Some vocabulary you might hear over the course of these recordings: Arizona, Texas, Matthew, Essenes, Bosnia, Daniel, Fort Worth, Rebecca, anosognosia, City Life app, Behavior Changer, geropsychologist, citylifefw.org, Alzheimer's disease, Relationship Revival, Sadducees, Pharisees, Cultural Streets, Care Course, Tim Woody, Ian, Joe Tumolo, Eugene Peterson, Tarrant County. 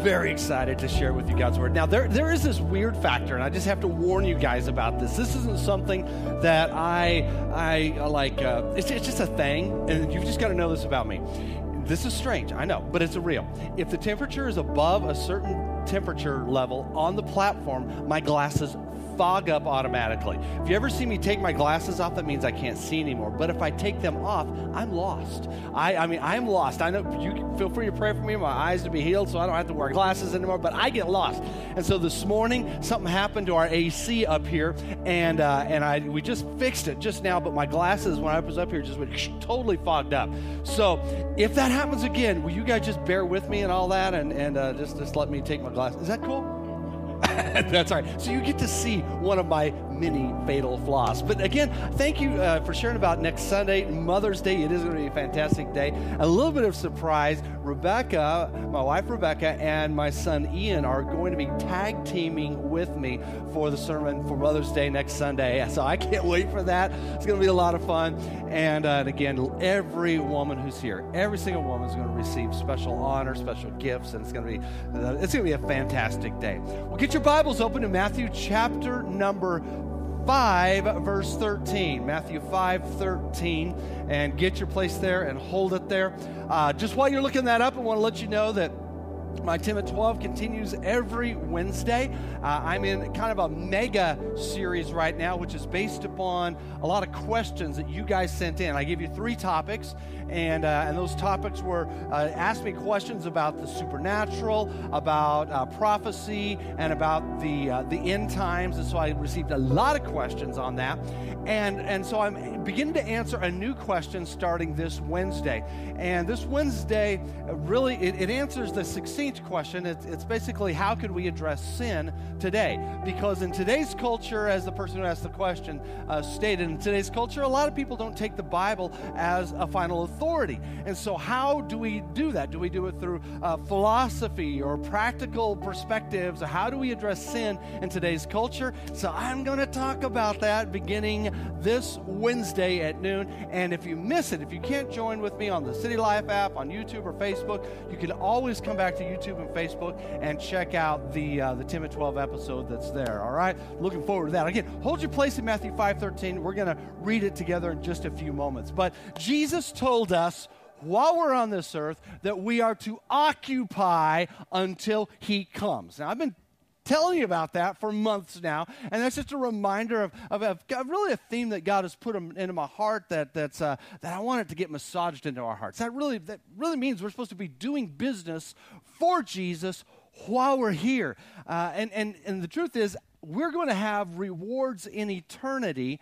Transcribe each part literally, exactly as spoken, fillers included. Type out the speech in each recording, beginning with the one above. very excited to share with you God's Word. Now, there there is this weird factor, and I just have to warn you guys about this. This isn't something that I, I like, uh, it's, it's just a thing, and you've just got to know this about me. This is strange, I know, but it's real. If the temperature is above a certain temperature level on the platform, my glasses fog up automatically. If you ever see me take my glasses off, that means I can't see anymore. But if I take them off, I'm lost. I, I mean, I'm lost. I know you feel free to pray for me, my eyes to be healed, so I don't have to wear glasses anymore, but I get lost. And so this morning, something happened to our A C up here, and uh, and I we just fixed it just now, but my glasses, when I was up here, just went totally fogged up. So if that happens again, will you guys just bear with me and all that, and, and uh, just, just let me take my glasses? Is that cool? That's all right. So you get to see one of my many fatal flaws. But again, thank you uh, for sharing about next Sunday, Mother's Day. It is going to be a fantastic day. A little bit of surprise. Rebecca, my wife Rebecca, and my son Ian are going to be tag teaming with me for the sermon for Mother's Day next Sunday. So I can't wait for that. It's going to be a lot of fun. And, uh, and again, every woman who's here, every single woman is going to receive special honor, special gifts, and it's going to be uh, it's going to be a fantastic day. Well, get your Bibles open to Matthew chapter number five, verse thirteen, Matthew five thirteen, and get your place there and hold it there. Uh, just while you're looking that up, I want to let you know that my Tim at twelve continues every Wednesday. Uh, I'm in kind of a mega series right now, which is based upon a lot of questions that you guys sent in. I gave you three topics, and uh, and those topics were uh, ask me questions about the supernatural, about uh, prophecy, and about the uh, the end times. And so I received a lot of questions on that, and and so I'm beginning to answer a new question starting this Wednesday. And this Wednesday, really, it, it answers the success question. It's basically, how could we address sin today? Because in today's culture, as the person who asked the question uh, stated, in today's culture, a lot of people don't take the Bible as a final authority. And so how do we do that? Do we do it through uh, philosophy or practical perspectives? How do we address sin in today's culture? So I'm going to talk about that beginning this Wednesday at noon. And if you miss it, if you can't join with me on the City Life app, on YouTube or Facebook, you can always come back to YouTube and Facebook and check out the uh, the Tim at twelve episode that's there. All right, looking forward to that. Again, hold your place in Matthew five thirteen. We're going to read it together in just a few moments. But Jesus told us while we're on this earth that we are to occupy until he comes. Now, I've been telling you about that for months now, and that's just a reminder of, of, of God, really a theme that God has put into my heart that that's uh, that I wanted to get massaged into our hearts. That really that really means we're supposed to be doing business for Jesus while we're here, uh, and and and the truth is we're going to have rewards in eternity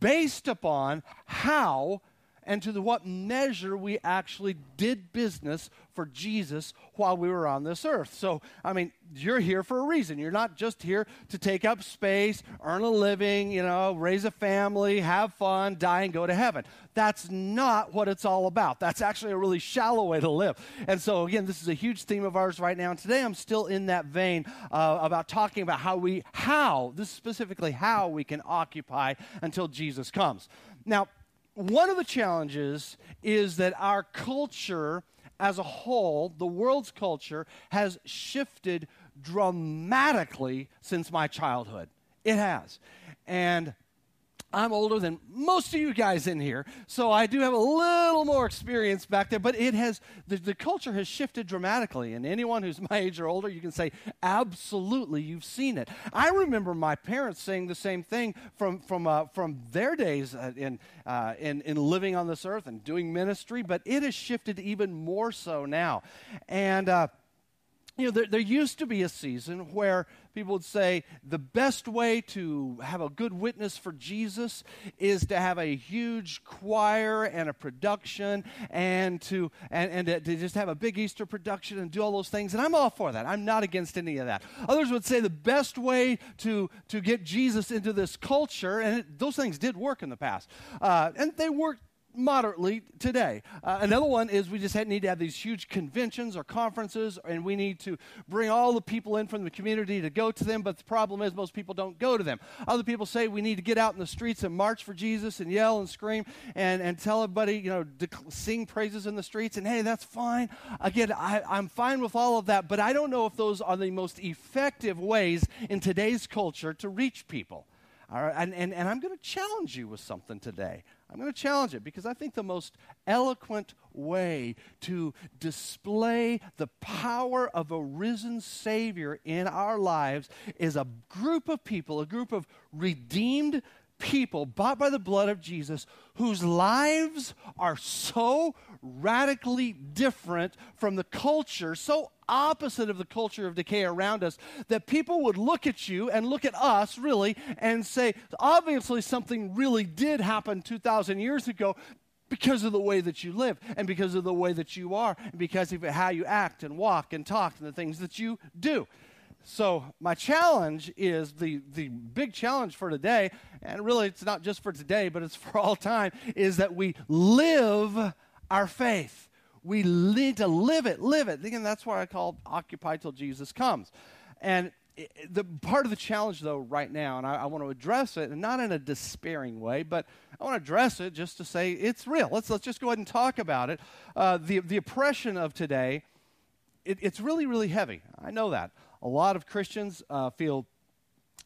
based upon how and to the what measure we actually did business for Jesus while we were on this earth. So, I mean, you're here for a reason. You're not just here to take up space, earn a living, you know, raise a family, have fun, die, and go to heaven. That's not what it's all about. That's actually a really shallow way to live. And so, again, this is a huge theme of ours right now. And today I'm still in that vein uh, about talking about how we, how, this is specifically how we can occupy until Jesus comes. Now, one of the challenges is that our culture as a whole, the world's culture, has shifted dramatically since my childhood. It has. And I'm older than most of you guys in here, so I do have a little more experience back there, but it has, the, the culture has shifted dramatically, and anyone who's my age or older, you can say, absolutely, you've seen it. I remember my parents saying the same thing from from uh, from their days in, uh, in, in living on this earth and doing ministry, but it has shifted even more so now, and uh, you know, there, there used to be a season where people would say the best way to have a good witness for Jesus is to have a huge choir and a production and to and, and to, to just have a big Easter production and do all those things. And I'm all for that. I'm not against any of that. Others would say the best way to, to get Jesus into this culture, and it, those things did work in the past, uh, and they worked moderately today. Uh, another one is we just had, need to have these huge conventions or conferences, and we need to bring all the people in from the community to go to them, but the problem is most people don't go to them. Other people say we need to get out in the streets and march for Jesus and yell and scream and, and tell everybody, you know, dec- sing praises in the streets, and hey, that's fine. Again, I, I'm fine with all of that, but I don't know if those are the most effective ways in today's culture to reach people. All right, and, and, and I'm going to challenge you with something today. I'm going to challenge it because I think the most eloquent way to display the power of a risen Savior in our lives is a group of people, a group of redeemed people bought by the blood of Jesus whose lives are so radically different from the culture, so opposite of the culture of decay around us, that people would look at you and look at us, really, and say, obviously something really did happen two thousand years ago because of the way that you live and because of the way that you are and because of how you act and walk and talk and the things that you do. So my challenge is, the, the big challenge for today, and really it's not just for today, but it's for all time, is that we live our faith. We need to live it, live it. Again, that's why I call Occupy Till Jesus Comes. And the part of the challenge, though, right now, and I, I want to address it, and not in a despairing way, but I want to address it just to say it's real. Let's let's just go ahead and talk about it. Uh, the, the oppression of today, it, it's really, really heavy. I know that. A lot of Christians uh, feel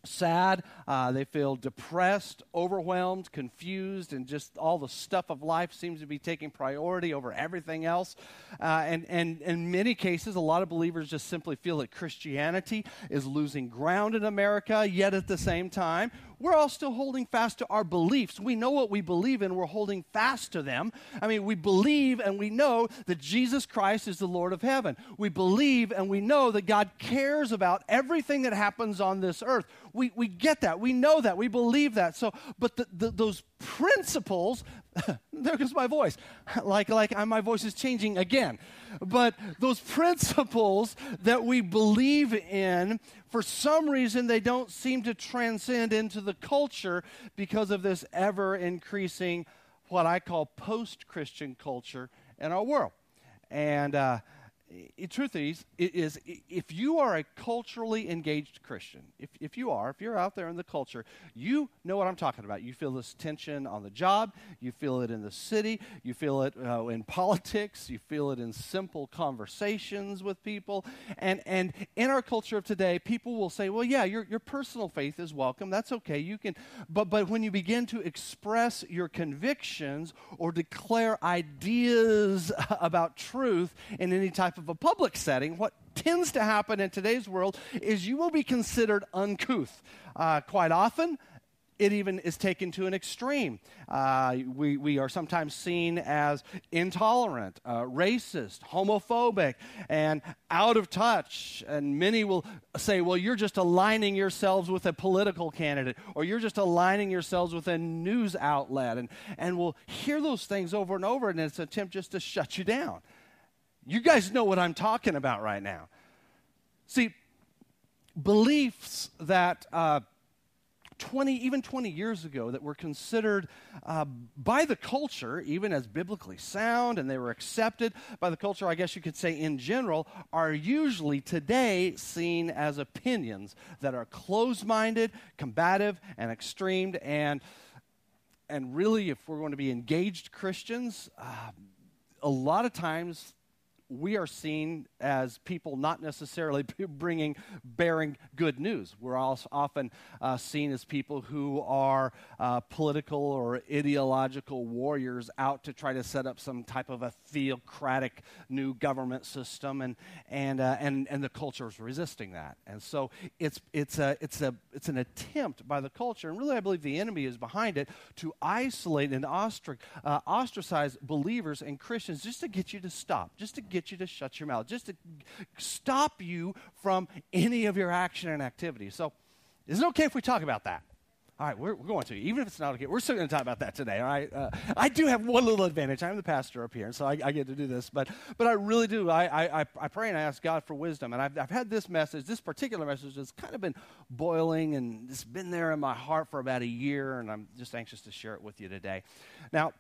sad, uh, they feel depressed, overwhelmed, confused, and just all the stuff of life seems to be taking priority over everything else. Uh, and, and in many cases, a lot of believers just simply feel that Christianity is losing ground in America, yet at the same time, we're all still holding fast to our beliefs. We know what we believe in. We're holding fast to them. I mean, we believe and we know that Jesus Christ is the Lord of heaven. We believe and we know that God cares about everything that happens on this earth. We we get that. We know that. We believe that. So, but the, the, those principles, there goes my voice. Like, like I, my voice is changing again. But those principles that we believe in, for some reason, they don't seem to transcend into the culture because of this ever-increasing, what I call post-Christian culture in our world. And uh, the truth is, is, if you are a culturally engaged Christian, if, if you are, if you're out there in the culture, you know what I'm talking about. You feel this tension on the job. You feel it in the city. You feel it uh, in politics. You feel it in simple conversations with people. And and in our culture of today, people will say, well, yeah, your, your personal faith is welcome. That's okay. You can, but but when you begin to express your convictions or declare ideas about truth in any type of a public setting, what tends to happen in today's world is you will be considered uncouth. Uh, quite often, it even is taken to an extreme. Uh, we, we are sometimes seen as intolerant, uh, racist, homophobic, and out of touch. And many will say, well, you're just aligning yourselves with a political candidate, or you're just aligning yourselves with a news outlet. And, and we'll hear those things over and over, and it's an attempt just to shut you down. You guys know what I'm talking about right now. See, beliefs that uh, twenty, even twenty years ago that were considered uh, by the culture, even as biblically sound, and they were accepted by the culture, I guess you could say in general, are usually today seen as opinions that are closed-minded, combative, and extreme. And, and really, if we're going to be engaged Christians, uh, a lot of times we are seen as people not necessarily bringing, bearing good news. We're also often uh, seen as people who are uh, political or ideological warriors out to try to set up some type of a theocratic new government system, and and uh, and and the culture is resisting that. And so it's it's a it's a it's an attempt by the culture, and really I believe the enemy is behind it, to isolate and ostrac- uh, ostracize believers and Christians, just to get you to stop, just to get get you to shut your mouth, just to stop you from any of your action and activity. So is it okay if we talk about that? All right, we're, we're going to. Even if it's not okay, we're still going to talk about that today, all right? Uh, I do have one little advantage. I'm the pastor up here, and so I, I get to do this. But but I really do. I, I, I pray and I ask God for wisdom. And I've, I've had this message, this particular message has kind of been boiling, and it's been there in my heart for about a year, and I'm just anxious to share it with you today. Now,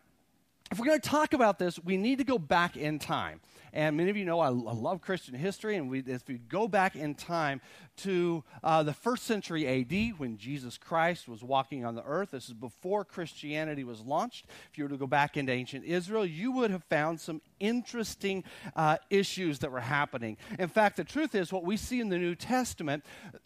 if we're going to talk about this, we need to go back in time. And many of you know I, I love Christian history, and we, if we go back in time to uh, the first century A D when Jesus Christ was walking on the earth, this is before Christianity was launched. If you were to go back into ancient Israel, you would have found some interesting uh, issues that were happening. In fact, the truth is what we see in the New Testament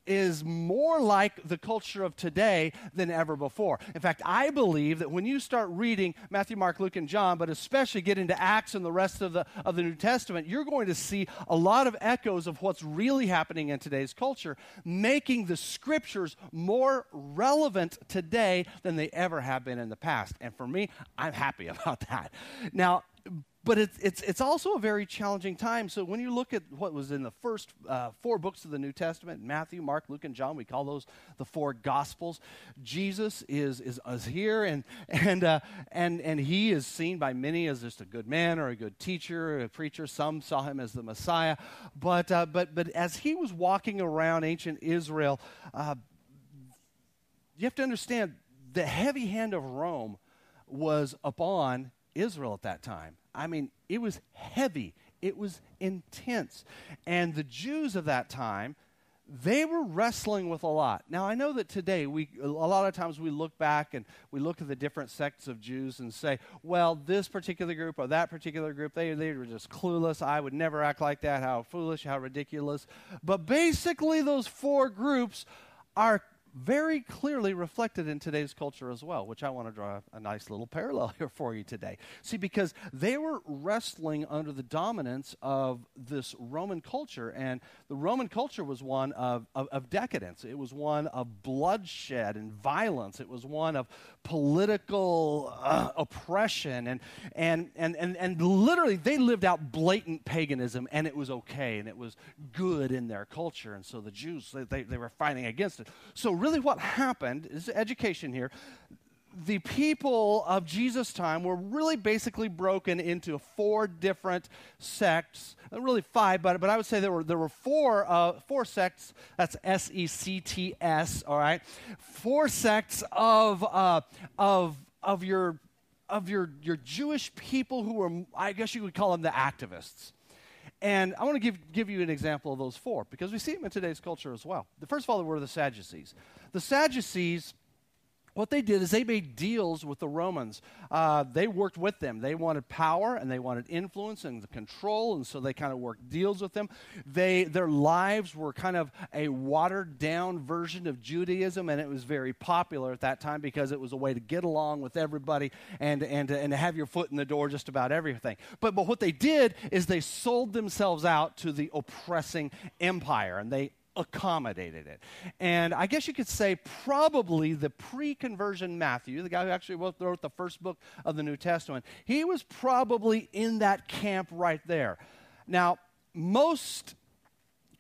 is more like the culture of today than ever before. In fact, I believe that when you start reading Matthew, Mark, Luke, and John, but especially get into Acts and the rest of the of the New Testament, you're going to see a lot of echoes of what's really happening in today's culture, making the scriptures more relevant today than they ever have been in the past. And for me, I'm happy about that. Now, but it's it's it's also a very challenging time. So when you look at what was in the first uh, four books of the New Testament, Matthew, Mark, Luke, and John, we call those the four Gospels. Jesus is is, is here, and and uh, and and he is seen by many as just a good man or a good teacher, a preacher. Some saw him as the Messiah, but uh, but but as he was walking around ancient Israel, uh, you have to understand the heavy hand of Rome was upon Israel at that time. I mean, it was heavy. It was intense. And the Jews of that time, they were wrestling with a lot. Now, I know that today, we a lot of times we look back and we look at the different sects of Jews and say, well, this particular group or that particular group, they, they were just clueless. I would never act like that. How foolish, how ridiculous. But basically, those four groups are very clearly reflected in today's culture as well, which I want to draw a nice little parallel here for you today. See, because they were wrestling under the dominance of this Roman culture, and the Roman culture was one of, of, of decadence. It was one of bloodshed and violence. It was one of political uh, oppression, and, and, and, and, and literally they lived out blatant paganism, and it was okay, and it was good in their culture, and so the Jews, they, they, they were fighting against it. So really what happened is education here. The people of Jesus' time were really basically broken into four different sects, really five, but, but I would say there were there were four uh, four sects, that's S E C T S, all right? Four sects of uh, of of your of your your Jewish people who were, I guess you would call them the activists. And I want to give give you an example of those four, because we see them in today's culture as well. The first of all were the Sadducees. The Sadducees, what they did is they made deals with the Romans. Uh, they worked with them. They wanted power, and they wanted influence and control, and so they kind of worked deals with them. They Their lives were kind of a watered-down version of Judaism, and it was very popular at that time because it was a way to get along with everybody and and, and to have your foot in the door just about everything. But, but what they did is they sold themselves out to the oppressing empire, and they accommodated it. And I guess you could say probably the pre-conversion Matthew, the guy who actually wrote the first book of the New Testament, he was probably in that camp right there. Now, most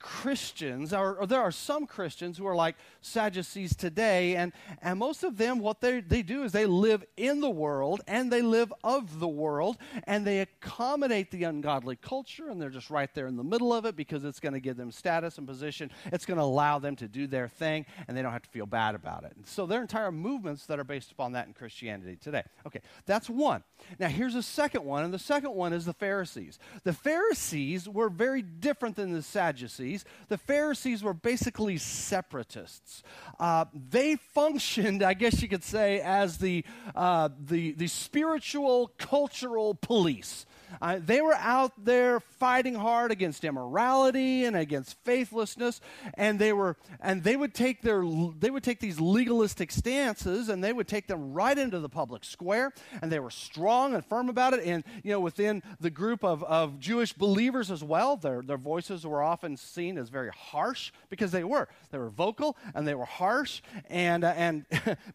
Christians, or, or there are some Christians who are like Sadducees today, and, and most of them, what they, they do is they live in the world, and they live of the world, and they accommodate the ungodly culture, and they're just right there in the middle of it because it's going to give them status and position. It's going to allow them to do their thing, and they don't have to feel bad about it. And so there are entire movements that are based upon that in Christianity today. Okay, that's one. Now here's a second one, and the second one is the Pharisees. The Pharisees were very different than the Sadducees. The Pharisees were basically separatists. Uh, they functioned, I guess you could say, as the uh, the, the spiritual, cultural police. Uh, they were out there fighting hard against immorality and against faithlessness, and they were and they would take their they would take these legalistic stances, and they would take them right into the public square, and they were strong and firm about it. And you know, within the group of, of Jewish believers as well, their their voices were often seen as very harsh, because they were they were vocal and they were harsh. And uh, and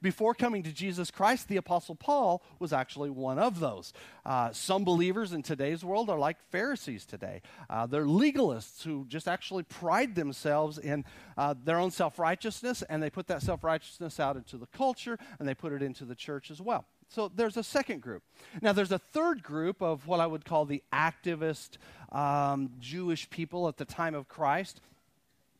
before coming to Jesus Christ, the Apostle Paul was actually one of those. Uh, some believers in today's world are like Pharisees today. Uh, they're legalists who just actually pride themselves in uh, their own self-righteousness, and they put that self-righteousness out into the culture, and they put it into the church as well. So there's a second group. Now, there's a third group of what I would call the activist um, Jewish people at the time of Christ.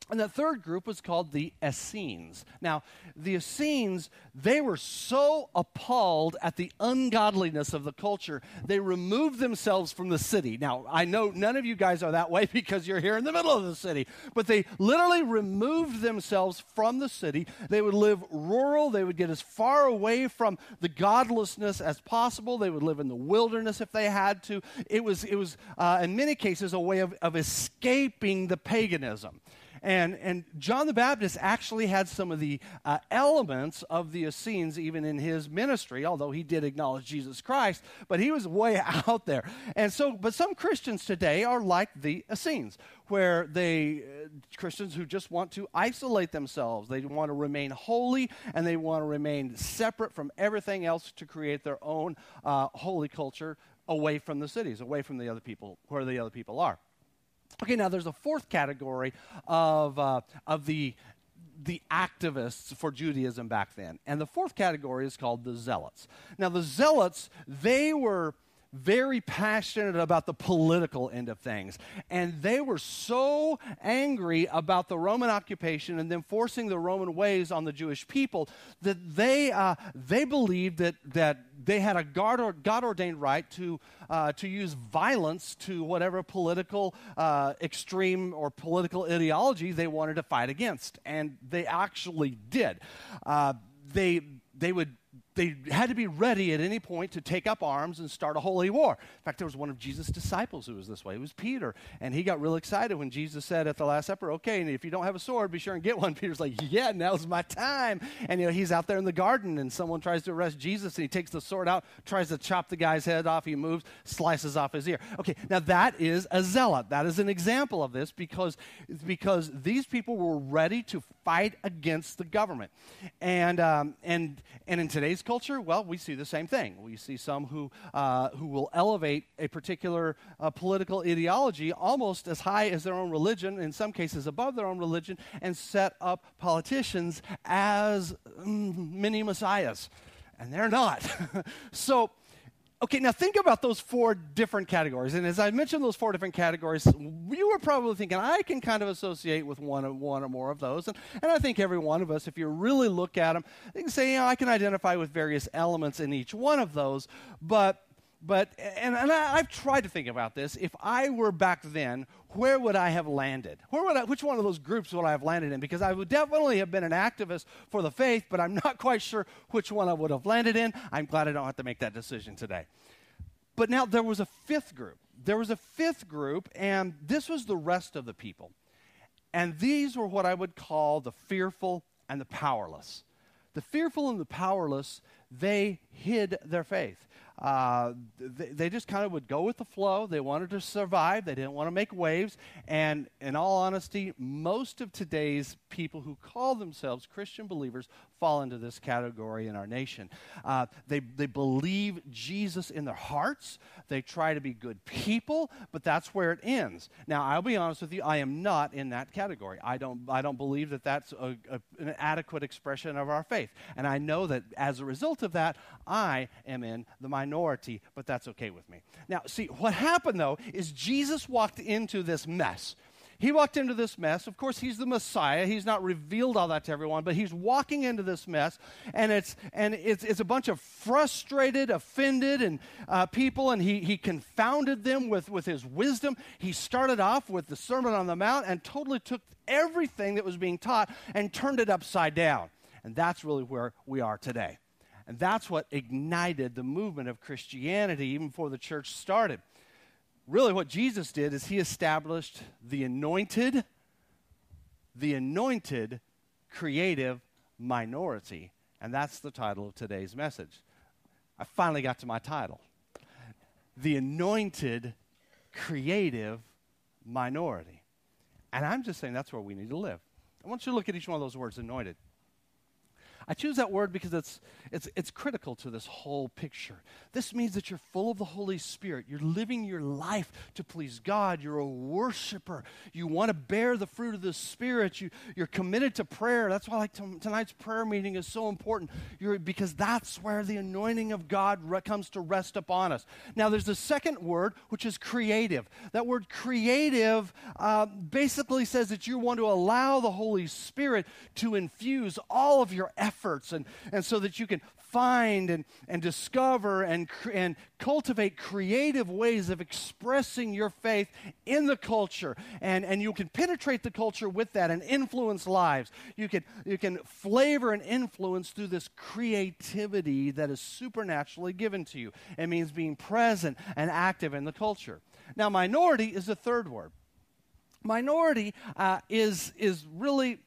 And the third group was called the Essenes. Now, the Essenes, they were so appalled at the ungodliness of the culture, they removed themselves from the city. Now, I know none of you guys are that way because you're here in the middle of the city, but they literally removed themselves from the city. They would live rural. They would get as far away from the godlessness as possible. They would live in the wilderness if they had to. It was, it was uh, in many cases, a way of, of escaping the paganism. And and John the Baptist actually had some of the uh, elements of the Essenes even in his ministry, although he did acknowledge Jesus Christ, but he was way out there. And so, but some Christians today are like the Essenes, where they, uh, Christians who just want to isolate themselves, they want to remain holy, and they want to remain separate from everything else to create their own uh, holy culture away from the cities, away from the other people, where the other people are. Okay, now there's a fourth category of uh, of the the activists for Judaism back then. And the fourth category is called the Zealots. Now, the Zealots, they were very passionate about the political end of things. And they were so angry about the Roman occupation and then forcing the Roman ways on the Jewish people that they uh, they believed that that they had a God-ordained right to uh, to use violence to whatever political uh, extreme or political ideology they wanted to fight against. And they actually did. Uh, they they would... They had to be ready at any point to take up arms and start a holy war. In fact, there was one of Jesus' disciples who was this way. It was Peter, and he got real excited when Jesus said at the Last Supper, okay, and if you don't have a sword, be sure and get one. Peter's like, yeah, now's my time. And you know, he's out there in the garden, and someone tries to arrest Jesus, and he takes the sword out, tries to chop the guy's head off. He moves, slices off his ear. Okay, now that is a zealot. That is an example of this because, because these people were ready to fight against the government. And, um, and, and in today's culture, well, we see the same thing. We see some who uh, who will elevate a particular uh, political ideology almost as high as their own religion, in some cases above their own religion, and set up politicians as mm, mini messiahs, and they're not. So, okay, now think about those four different categories. And as I mentioned those four different categories, you were probably thinking, I can kind of associate with one or, one or more of those. And, and I think every one of us, if you really look at them, you can say, you know, I can identify with various elements in each one of those. But, but and, and I, I've tried to think about this. If I were back then, where would I have landed? Where would I, which one of those groups would I have landed in? Because I would definitely have been an activist for the faith, but I'm not quite sure which one I would have landed in. I'm glad I don't have to make that decision today. But now there was a fifth group. There was a fifth group, and this was the rest of the people. And these were what I would call the fearful and the powerless. The fearful and the powerless, they hid their faith. Uh, they, they just kind of would go with the flow. They wanted to survive. They didn't want to make waves. And in all honesty, most of today's people who call themselves Christian believers fall into this category in our nation. Uh, they, they believe Jesus in their hearts. They try to be good people, but that's where it ends. Now, I'll be honest with you, I am not in that category. I don't, I don't believe that that's a, a, an adequate expression of our faith. And I know that as a result of that, I am in the minority, but that's okay with me. Now, see, what happened, though, is Jesus walked into this mess. He walked into this mess. Of course, he's the Messiah. He's not revealed all that to everyone, but he's walking into this mess, and it's and it's it's a bunch of frustrated, offended, and uh, people, and he he confounded them with, with his wisdom. He started off with the Sermon on the Mount and totally took everything that was being taught and turned it upside down, and that's really where we are today, and that's what ignited the movement of Christianity even before the church started. Really, what Jesus did is he established the anointed, the anointed creative minority. And that's the title of today's message. I finally got to my title. The anointed creative minority. And I'm just saying that's where we need to live. I want you to look at each one of those words, anointed. I choose that word because it's, it's, it's critical to this whole picture. This means that you're full of the Holy Spirit. You're living your life to please God. You're a worshiper. You want to bear the fruit of the Spirit. You, you're committed to prayer. That's why like t- tonight's prayer meeting is so important, you're, because that's where the anointing of God re- comes to rest upon us. Now, there's the second word, which is creative. That word creative uh, basically says that you want to allow the Holy Spirit to infuse all of your efforts, and, and so that you can find and, and discover and, and cultivate creative ways of expressing your faith in the culture. And, and you can penetrate the culture with that and influence lives. You can, you can flavor and influence through this creativity that is supernaturally given to you. It means being present and active in the culture. Now, minority is the third word. Minority uh, is is really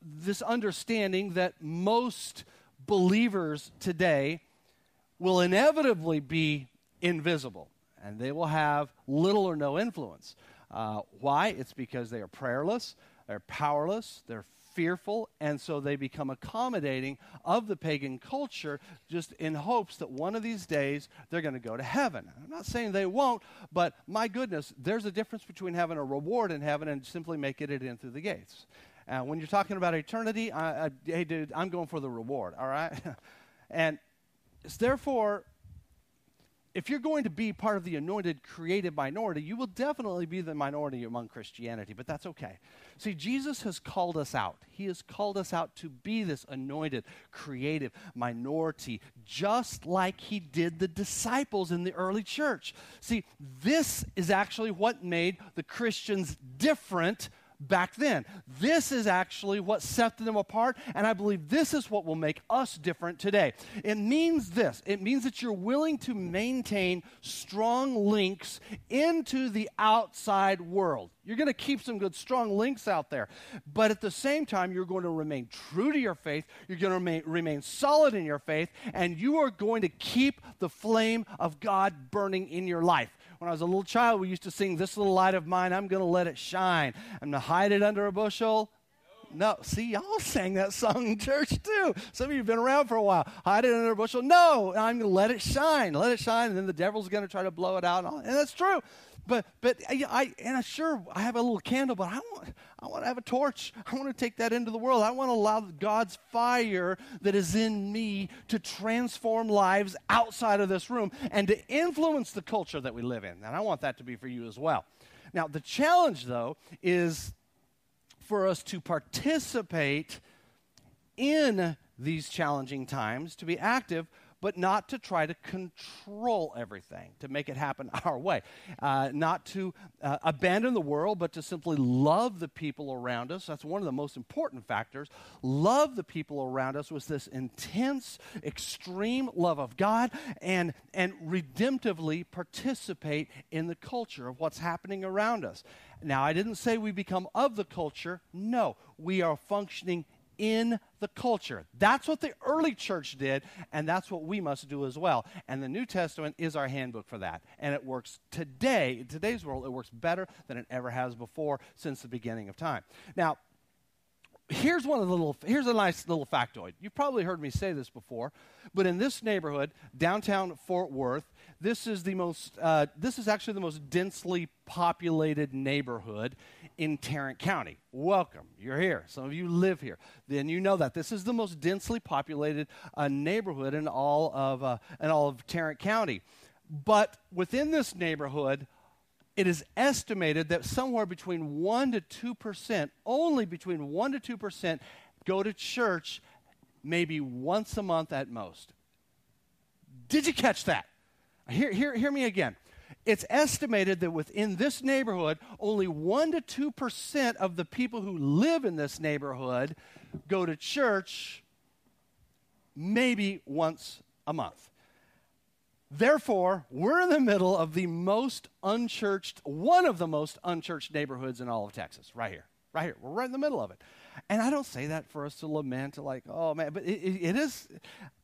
this understanding that most believers today will inevitably be invisible, and they will have little or no influence. Uh, why? It's because they are prayerless, they're powerless, they're fearful, and so they become accommodating of the pagan culture just in hopes that one of these days they're going to go to heaven. I'm not saying they won't, but my goodness, there's a difference between having a reward in heaven and simply making it in through the gates. Uh, when you're talking about eternity, I, I, hey, dude, I'm going for the reward, all right? And it's therefore, if you're going to be part of the anointed creative minority, you will definitely be the minority among Christianity, but that's okay. See, Jesus has called us out. He has called us out to be this anointed creative minority, just like he did the disciples in the early church. See, this is actually what made the Christians different back then. This is actually what set them apart, and I believe this is what will make us different today. It means this. It means that you're willing to maintain strong links into the outside world. You're going to keep some good, strong links out there. But at the same time, you're going to remain true to your faith. You're going to remain, remain solid in your faith. And you are going to keep the flame of God burning in your life. When I was a little child, we used to sing, "This little light of mine, I'm going to let it shine. I'm going to hide it under a bushel." No. no. See, y'all sang that song in church too. Some of you have been around for a while. Hide it under a bushel. No, I'm going to let it shine. Let it shine. And then the devil's going to try to blow it out. And that's true. But but I, I and I sure I have a little candle, but I want I want to have a torch. I want to take that into the world. I want to allow God's fire that is in me to transform lives outside of this room and to influence the culture that we live in. And I want that to be for you as well. Now, the challenge though is for us to participate in these challenging times, to be active, but not to try to control everything, to make it happen our way, uh, not to uh, abandon the world, but to simply love the people around us. That's one of the most important factors. Love the people around us with this intense, extreme love of God, and, and redemptively participate in the culture of what's happening around us. Now, I didn't say we become of the culture. No, we are functioning in the culture. That's what the early church did, and that's what we must do as well. And the New Testament is our handbook for that. And it works today, in today's world, it works better than it ever has before since the beginning of time. Now, here's one of the little, here's a nice little factoid. You've probably heard me say this before, but in this neighborhood, downtown Fort Worth, this is the most, uh, this is actually the most densely populated neighborhood in Tarrant County. Welcome. You're here. Some of you live here. Then you know that. This is the most densely populated uh, neighborhood in all of uh, in all of Tarrant County. But within this neighborhood, it is estimated that somewhere between one to two percent, only between one to two percent, go to church maybe once a month at most. Did you catch that? Hear, hear, hear me again. It's estimated that within this neighborhood, only one to two percent of the people who live in this neighborhood go to church maybe once a month. Therefore, we're in the middle of the most unchurched, one of the most unchurched neighborhoods in all of Texas, right here. Right here. We're right in the middle of it. And I don't say that for us to lament, like, oh, man, but it, it, it is,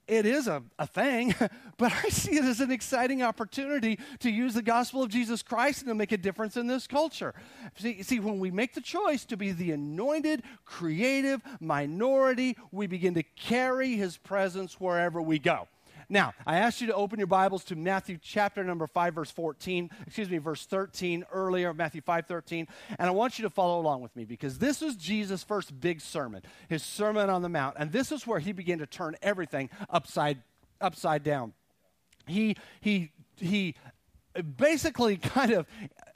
it is a, a thing, but I see it as an exciting opportunity to use the gospel of Jesus Christ and to make a difference in this culture. See, see, when we make the choice to be the anointed, creative minority, we begin to carry his presence wherever we go. Now, I asked you to open your Bibles to Matthew chapter number five, verse fourteen, excuse me, verse thirteen earlier, Matthew five, thirteen, and I want you to follow along with me because this is Jesus' first big sermon, his Sermon on the Mount, and this is where he began to turn everything upside upside down. He he he basically kind of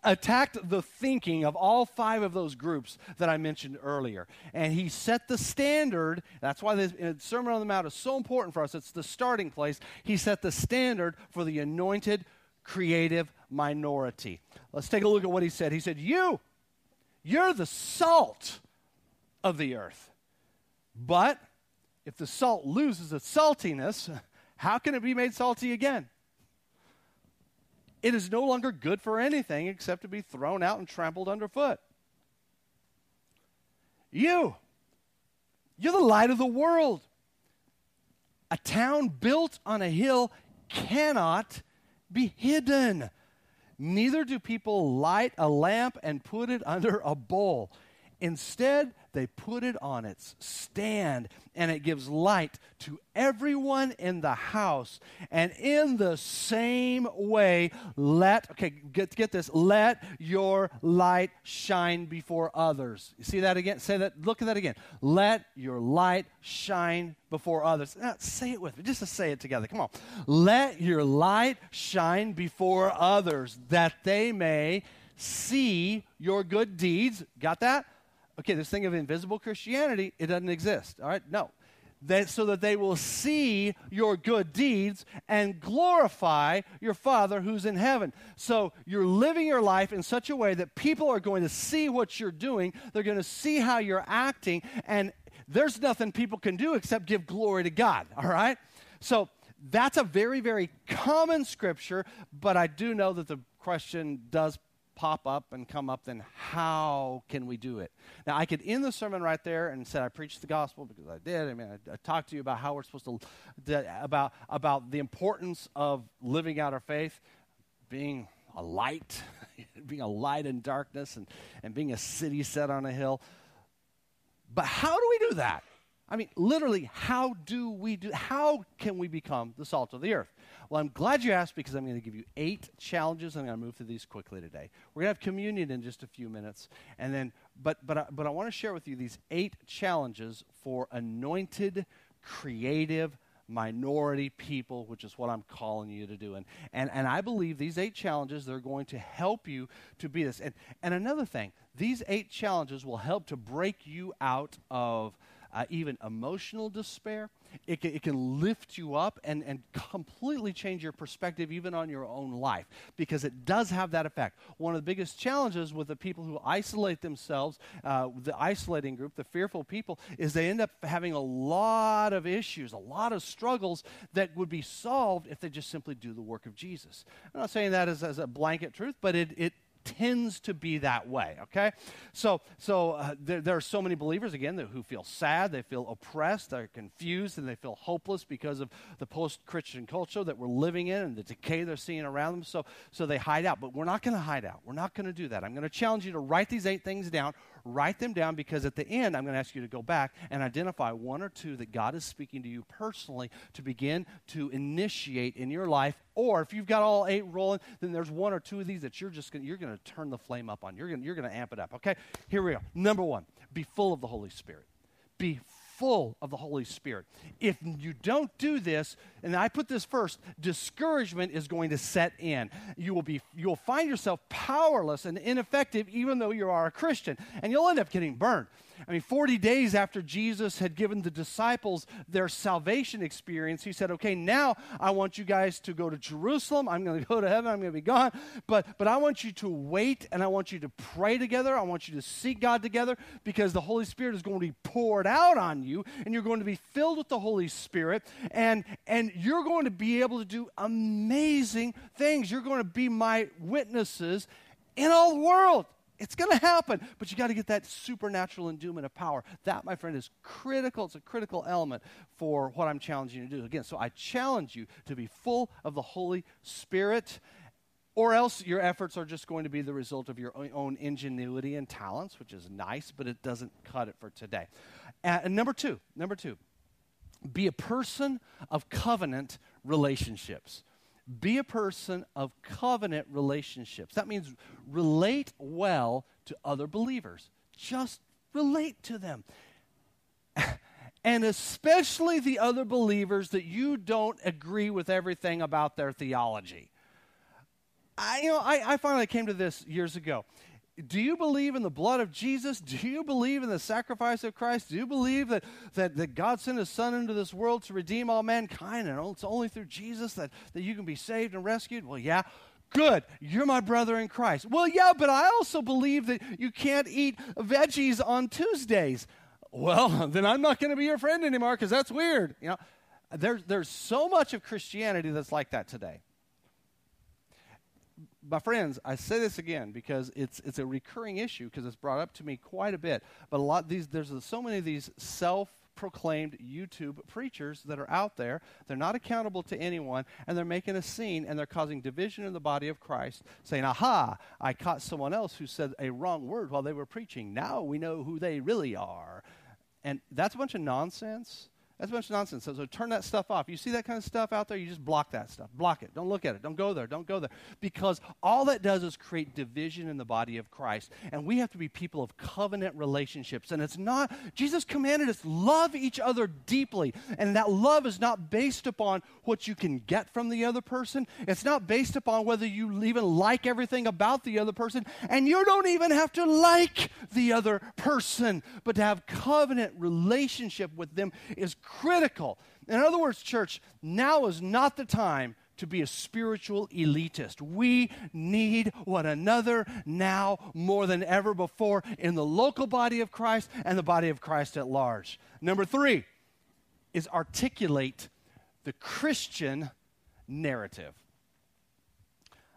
attacked the thinking of all five of those groups that I mentioned earlier. And he set the standard. That's why the Sermon on the Mount is so important for us. It's the starting place. He set the standard for the anointed, creative minority. Let's take a look at what he said. He said, you, you're the salt of the earth. But if the salt loses its saltiness, how can it be made salty again? It is no longer good for anything except to be thrown out and trampled underfoot. You, you're the light of the world. A town built on a hill cannot be hidden. Neither do people light a lamp and put it under a bowl. Instead, they put it on its stand, and it gives light to everyone in the house. And in the same way, let, okay, get, get this, let your light shine before others. You see that again? Say that, look at that again. Let your light shine before others. Now, say it with me, just to say it together. Come on. Let your light shine before others, that they may see your good deeds. Got that? Okay, this thing of invisible Christianity, it doesn't exist, all right? No. That, so that they will see your good deeds and glorify your Father who's in heaven. So you're living your life in such a way that people are going to see what you're doing. They're going to see how you're acting, and there's nothing people can do except give glory to God, all right? So that's a very, very common scripture, but I do know that the question does pop up and come up, then how can we do it? Now, I could end the sermon right there and said I preached the gospel because I did. I mean, I, I talked to you about how we're supposed to, about, about the importance of living out our faith, being a light, being a light in darkness, and, and being a city set on a hill. But how do we do that? I mean, literally, how do we do, how can we become the salt of the earth? Well, I'm glad you asked because I'm going to give you eight challenges. I'm going to move through these quickly today. We're going to have communion in just a few minutes. And then, but, but, I, but I want to share with you these eight challenges for anointed, creative, minority people, which is what I'm calling you to do. And, and, and I believe these eight challenges, they're going to help you to be this. And, and another thing, these eight challenges will help to break you out of Uh, even emotional despair. It can, it can lift you up and, and completely change your perspective even on your own life because it does have that effect. One of the biggest challenges with the people who isolate themselves, uh, the isolating group, the fearful people, is they end up having a lot of issues, a lot of struggles that would be solved if they just simply do the work of Jesus. I'm not saying that as, as a blanket truth, but it it tends to be that way, okay? So so uh, there, there are so many believers, again, that, who feel sad, they feel oppressed, they're confused, and they feel hopeless because of the post-Christian culture that we're living in and the decay they're seeing around them, so, so they hide out. But we're not going to hide out. We're not going to do that. I'm going to challenge you to write these eight things down. Write them down because at the end, I'm going to ask you to go back and identify one or two that God is speaking to you personally to begin to initiate in your life. Or if you've got all eight rolling, then there's one or two of these that you're just going to, you're going to turn the flame up on. You're going to, you're going to amp it up. Okay, here we go. Number one, be full of the Holy Spirit. Be full of the Holy Spirit. If you don't do this, and I put this first, discouragement is going to set in. You will be, you'll find yourself powerless and ineffective even though you are a Christian, and you'll end up getting burned. I mean, forty days after Jesus had given the disciples their salvation experience, he said, okay, now I want you guys to go to Jerusalem. I'm going to go to heaven. I'm going to be gone. But but I want you to wait, and I want you to pray together. I want you to seek God together because the Holy Spirit is going to be poured out on you, and you're going to be filled with the Holy Spirit, and, and you're going to be able to do amazing things. You're going to be my witnesses in all the world. It's going to happen, but you got to get that supernatural endowment of power. That, my friend, is critical. It's a critical element for what I'm challenging you to do. Again, so I challenge you to be full of the Holy Spirit, or else your efforts are just going to be the result of your own ingenuity and talents, which is nice, but it doesn't cut it for today. And number two, number two, be a person of covenant relationships. Be a person of covenant relationships. That means relate well to other believers. Just relate to them. And especially the other believers that you don't agree with everything about their theology. I, you know, I, I finally came to this years ago. Do you believe in the blood of Jesus? Do you believe in the sacrifice of Christ? Do you believe that, that, that God sent his son into this world to redeem all mankind, and it's only through Jesus that, that you can be saved and rescued? Well, yeah. Good. You're my brother in Christ. Well, yeah, but I also believe that you can't eat veggies on Tuesdays. Well, then I'm not going to be your friend anymore because that's weird. You know, there, there's so much of Christianity that's like that today. My friends, I say this again because it's it's a recurring issue because it's brought up to me quite a bit. But a lot of these, there's so many of these self-proclaimed YouTube preachers that are out there. They're not accountable to anyone, and they're making a scene, and they're causing division in the body of Christ, saying, aha, I caught someone else who said a wrong word while they were preaching. Now we know who they really are. And that's a bunch of nonsense. That's a bunch of nonsense. So, so turn that stuff off. You see that kind of stuff out there, you just block that stuff. Block it. Don't look at it. Don't go there. Don't go there. Because all that does is create division in the body of Christ. And we have to be people of covenant relationships. And it's not, Jesus commanded us, love each other deeply. And that love is not based upon what you can get from the other person. It's not based upon whether you even like everything about the other person. And you don't even have to like the other person. But to have covenant relationship with them is critical. In other words, church, now is not the time to be a spiritual elitist. We need one another now more than ever before in the local body of Christ and the body of Christ at large. Number three is articulate the Christian narrative.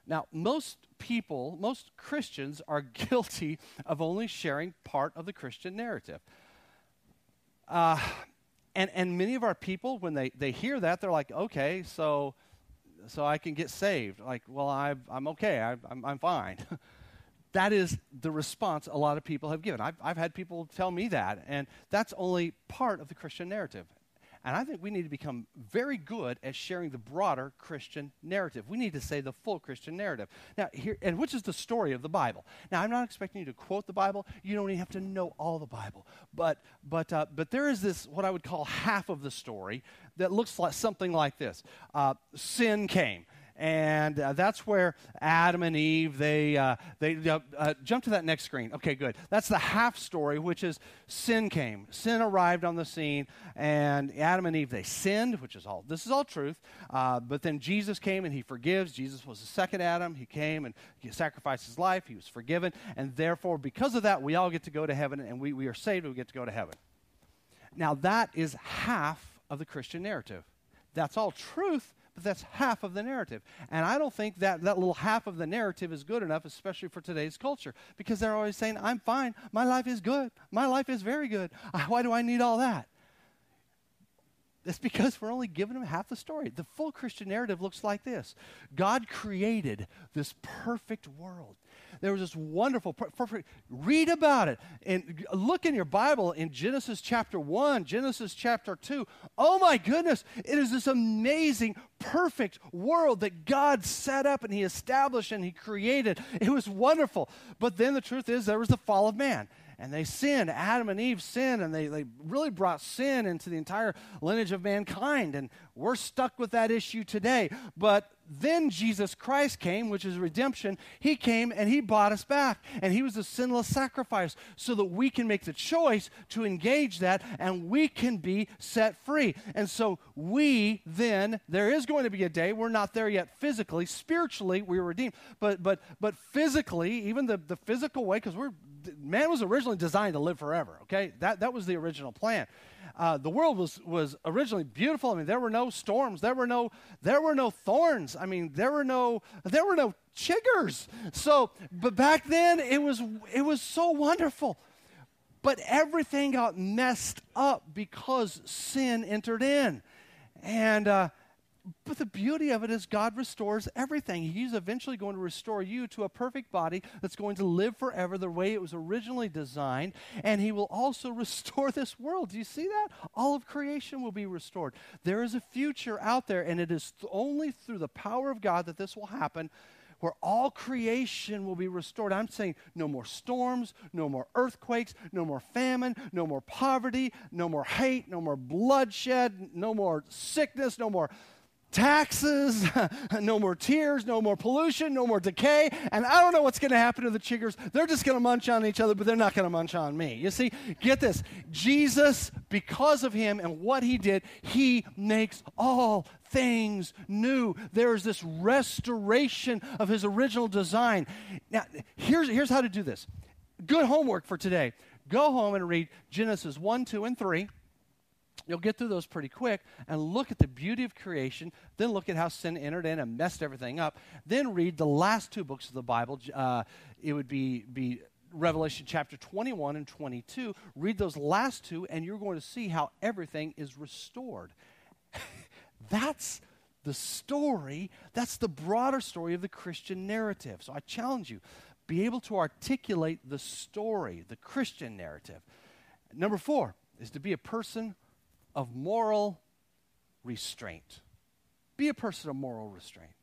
Now, most people, most Christians are guilty of only sharing part of the Christian narrative. Uh... And and many of our people, when they, they hear that, they're like, okay, so so I can get saved. Like, well, I've, I'm okay. I've, I'm I'm fine. That is the response a lot of people have given. I've, I've had people tell me that, and that's only part of the Christian narrative. And I think we need to become very good at sharing the broader Christian narrative. We need to say the full Christian narrative. Now, here, and which is the story of the Bible. Now, I'm not expecting you to quote the Bible. You don't even have to know all the Bible. But but uh, but there is this, what I would call half of the story, that looks like something like this. Uh, sin came. And uh, that's where Adam and Eve, they uh, they uh, uh, jump to that next screen. Okay, good. That's the half story, which is sin came. Sin arrived on the scene, and Adam and Eve, they sinned, which is all, this is all truth. Uh, but then Jesus came, and he forgives. Jesus was the second Adam. He came, and he sacrificed his life. He was forgiven. And therefore, because of that, we all get to go to heaven, and we, we are saved, and we get to go to heaven. Now, that is half of the Christian narrative. That's all truth. But that's half of the narrative. And I don't think that, that little half of the narrative is good enough, especially for today's culture, because they're always saying, I'm fine. My life is good. My life is very good. Why do I need all that? That's because we're only giving them half the story. The full Christian narrative looks like this. God created this perfect world. There was this wonderful, perfect, read about it. And look in your Bible in Genesis chapter one, Genesis chapter two. Oh my goodness, it is this amazing, perfect world that God set up and he established and he created. It was wonderful. But then the truth is there was the fall of man. And they sinned. Adam and Eve sinned, and they, they really brought sin into the entire lineage of mankind. And we're stuck with that issue today. But then Jesus Christ came, which is redemption. He came, and he bought us back. And he was a sinless sacrifice so that we can make the choice to engage that, and we can be set free. And so we then, there is going to be a day, we're not there yet physically. Spiritually, we were redeemed. But but but physically, even the, the physical way, because we're man was originally designed to live forever, okay? That that was the original plan. Uh, the world was was originally beautiful. I mean, there were no storms. There were no there were no thorns. I mean, there were no there were no chiggers. So, but back then it was it was so wonderful. But everything got messed up because sin entered in. And uh, but the beauty of it is God restores everything. He's eventually going to restore you to a perfect body that's going to live forever the way it was originally designed. And he will also restore this world. Do you see that? All of creation will be restored. There is a future out there, and it is th- only through the power of God that this will happen, where all creation will be restored. I'm saying no more storms, no more earthquakes, no more famine, no more poverty, no more hate, no more bloodshed, no more sickness, no more taxes, no more tears, no more pollution, no more decay. And I don't know what's going to happen to the chiggers. They're just going to munch on each other, but they're not going to munch on me. You see, get this. Jesus, because of him and what he did, he makes all things new. There is this restoration of his original design. Now, here's, here's how to do this. Good homework for today. Go home and read Genesis one, two, and three. You'll get through those pretty quick, and look at the beauty of creation, then look at how sin entered in and messed everything up, then read the last two books of the Bible. Uh, it would be, be Revelation chapter twenty-one and twenty-two. Read those last two, and you're going to see how everything is restored. That's the story. That's the broader story of the Christian narrative. So I challenge you, be able to articulate the story, the Christian narrative. Number four is to be a person of moral restraint. Be a person of moral restraint.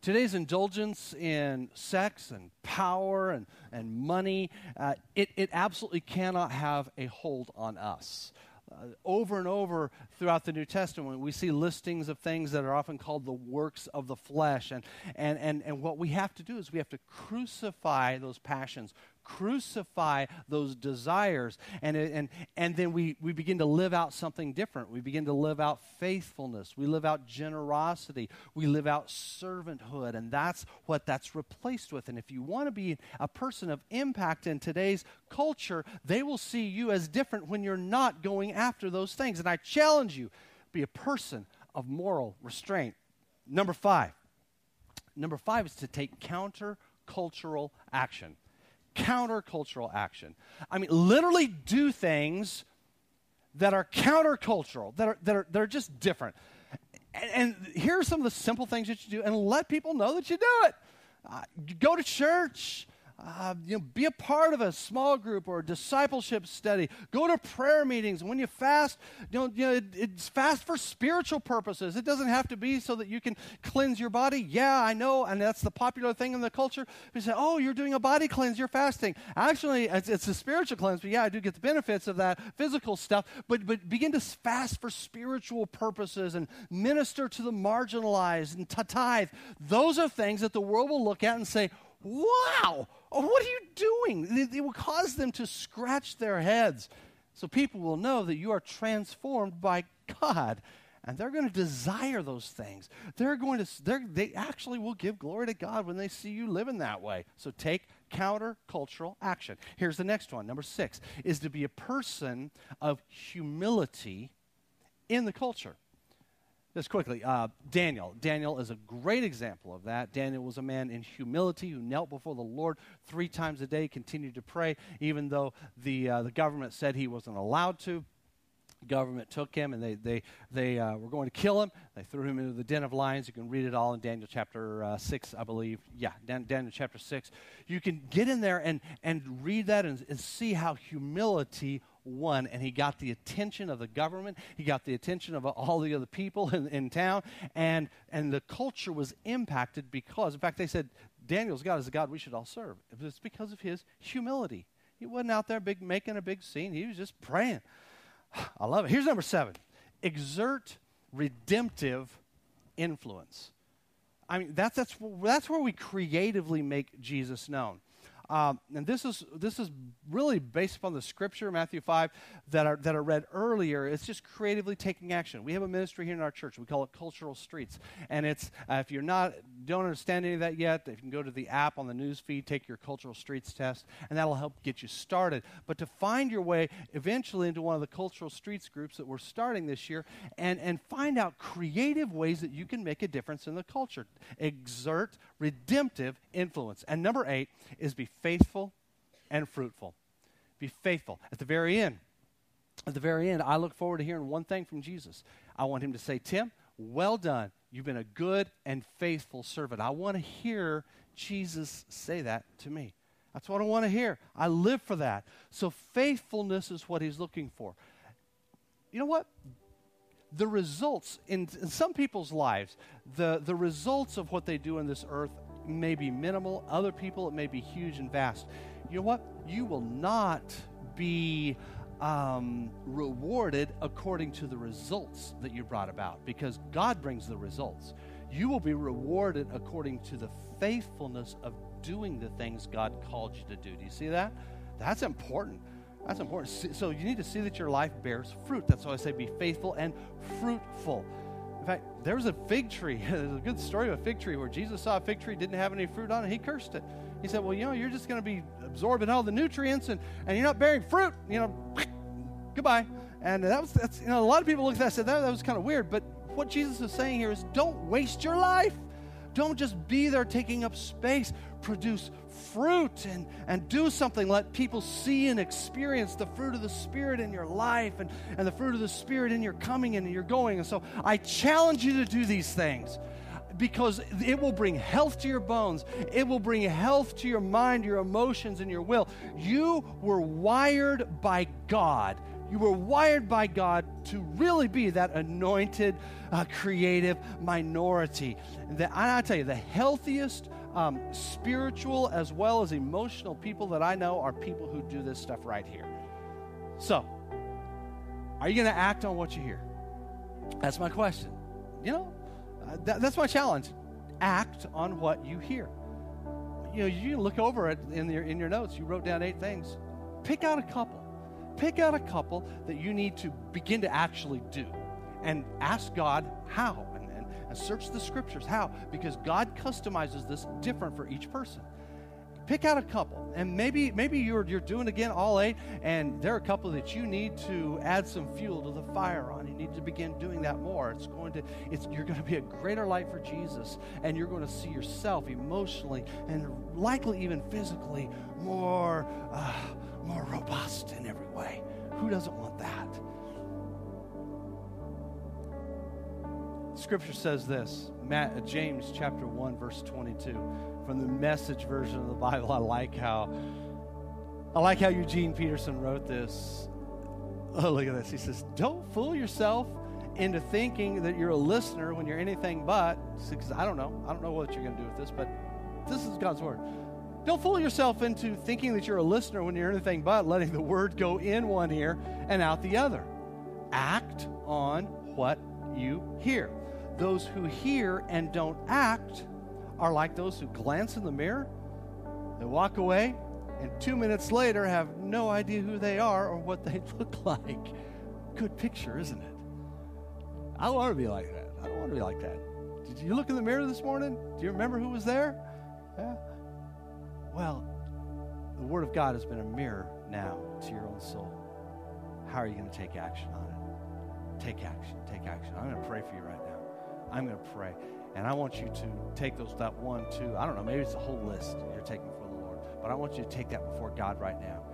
Today's indulgence in sex and power and, and money, uh, it, it absolutely cannot have a hold on us. Uh, over and over throughout the New Testament, we see listings of things that are often called the works of the flesh. And, and, and, and what we have to do is we have to crucify those passions, crucify those desires, and and and then we we begin to live out something different. We begin to live out faithfulness. We live out generosity. We live out servanthood, and that's what that's replaced with. And if you want to be a person of impact in today's culture, they will see you as different when you're not going after those things. And I challenge you, be a person of moral restraint. Number five. Number five is to take countercultural action. Countercultural action. I mean, literally do things that are countercultural, that are that are, that are just different. And, and here are some of the simple things that you do, and let people know that you do it. Uh, you go to church. Uh, you know, be a part of a small group or a discipleship study. Go to prayer meetings. When you fast, you know, you know it, it's fast for spiritual purposes. It doesn't have to be so that you can cleanse your body. Yeah, I know, and that's the popular thing in the culture. We say, oh, you're doing a body cleanse, you're fasting. Actually, it's, it's a spiritual cleanse, but yeah, I do get the benefits of that physical stuff. But, but begin to fast for spiritual purposes and minister to the marginalized and tithe. Those are things that the world will look at and say, wow, what are you doing? It, it will cause them to scratch their heads. So people will know that you are transformed by God, and they're going to desire those things. They're going to, they're, they actually will give glory to God when they see you living that way. So take countercultural action. Here's the next one. Number six is to be a person of humility in the culture. Just quickly, uh, Daniel. Daniel is a great example of that. Daniel was a man in humility who knelt before the Lord three times a day, continued to pray, even though the uh, the government said he wasn't allowed to. The government took him, and they they they uh, were going to kill him. They threw him into the den of lions. You can read it all in Daniel chapter uh, six, I believe. Yeah, Dan- Daniel chapter six. You can get in there and and read that and, and see how humility one, and he got the attention of the government. He got the attention of all the other people in, in town, and and the culture was impacted because, in fact, they said Daniel's God is the God we should all serve. It's because of his humility. He wasn't out there big making a big scene. He was just praying. I love it. Here's number seven: exert redemptive influence. I mean, that's that's that's where we creatively make Jesus known. Um, and this is this is really based upon the scripture, Matthew five, that I, that I read earlier. It's just creatively taking action. We have a ministry here in our church. We call it Cultural Streets. And it's uh, if you're not don't understand any of that yet, you can go to the app on the news feed, take your Cultural Streets test, and that'll help get you started. But to find your way eventually into one of the Cultural Streets groups that we're starting this year and, and find out creative ways that you can make a difference in the culture. Exert redemptive influence. And number eight is be faithful and fruitful. Be faithful. At the very end, at the very end, I look forward to hearing one thing from Jesus. I want him to say, Tim, well done. You've been a good and faithful servant. I want to hear Jesus say that to me. That's what I want to hear. I live for that. So faithfulness is what he's looking for. You know what? The results in, in some people's lives, the, the results of what they do in this earth may be minimal. Other people, it may be huge and vast. You know what? You will not be um, rewarded according to the results that you brought about, because God brings the results. You will be rewarded according to the faithfulness of doing the things God called you to do. Do you see that? That's important. That's important. So you need to see that your life bears fruit. That's why I say be faithful and fruitful. In fact, there was a fig tree. There's a good story of a fig tree where Jesus saw a fig tree, didn't have any fruit on it. He cursed it. He said, well, you know, you're just going to be absorbing all the nutrients and, and you're not bearing fruit. You know, goodbye. And that was, that's, you know, a lot of people looked at that and said, that, that was kind of weird. But what Jesus is saying here is don't waste your life. Don't just be there taking up space. Produce fruit and, and do something. Let people see and experience the fruit of the Spirit in your life and, and the fruit of the Spirit in your coming and your going. And so I challenge you to do these things, because it will bring health to your bones. It will bring health to your mind, your emotions, and your will. You were wired by God. You were wired by God to really be that anointed, uh, creative minority. The, I tell you, the healthiest um, spiritual as well as emotional people that I know are people who do this stuff right here. So, are you going to act on what you hear? That's my question. You know, uh, that, that's my challenge. Act on what you hear. You know, you look over it in your in your notes. You wrote down eight things. Pick out a couple. Pick out a couple that you need to begin to actually do, and ask God how, and, and, and search the scriptures how, because God customizes this different for each person. Pick out a couple, and maybe maybe you're you're doing again all eight, and there are a couple that you need to add some fuel to the fire on. You need to begin doing that more. It's going to it's you're going to be a greater light for Jesus, and you're going to see yourself emotionally and likely even physically more. Uh, more robust in every way. Who doesn't want that? Scripture says this, Matt, James chapter one, verse twenty-two, from the Message version of the Bible. I like how, I like how Eugene Peterson wrote this. Oh, look at this. He says, don't fool yourself into thinking that you're a listener when you're anything but, because I don't know, I don't know what you're going to do with this, but this is God's word. Don't fool yourself into thinking that you're a listener when you're anything but letting the word go in one ear and out the other. Act on what you hear. Those who hear and don't act are like those who glance in the mirror, they walk away, and two minutes later have no idea who they are or what they look like. Good picture, isn't it? I don't want to be like that. I don't want to be like that. Did you look in the mirror this morning? Do you remember who was there? Yeah. Well, the Word of God has been a mirror now to your own soul. How are you going to take action on it? Take action, take action. I'm going to pray for you right now. I'm going to pray. And I want you to take those, that one, two, I don't know, maybe it's a whole list you're taking before the Lord. But I want you to take that before God right now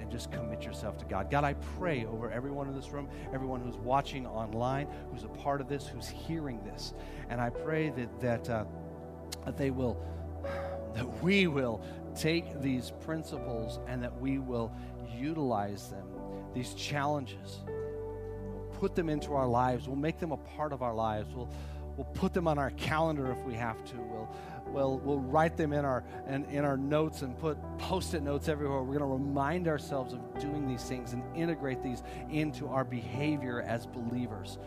and just commit yourself to God. God, I pray over everyone in this room, everyone who's watching online, who's a part of this, who's hearing this. And I pray that, that, uh, that they will... that we will take these principles and that we will utilize them, these challenges. We'll put them into our lives. We'll make them a part of our lives. We'll, we'll put them on our calendar if we have to. We'll, we'll, we'll write them in our, in, in our notes and put Post-it notes everywhere. We're going to remind ourselves of doing these things and integrate these into our behavior as believers.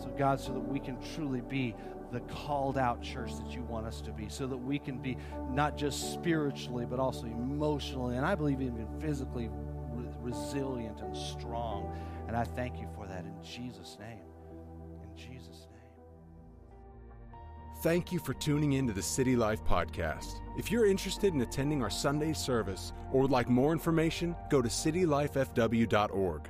So God, so that we can truly be the called out church that you want us to be, so that we can be not just spiritually, but also emotionally, and I believe even physically re- resilient and strong. And I thank you for that in Jesus' name. In Jesus' name. Thank you for tuning in to the City Life Podcast. If you're interested in attending our Sunday service or would like more information, go to city life f w dot org.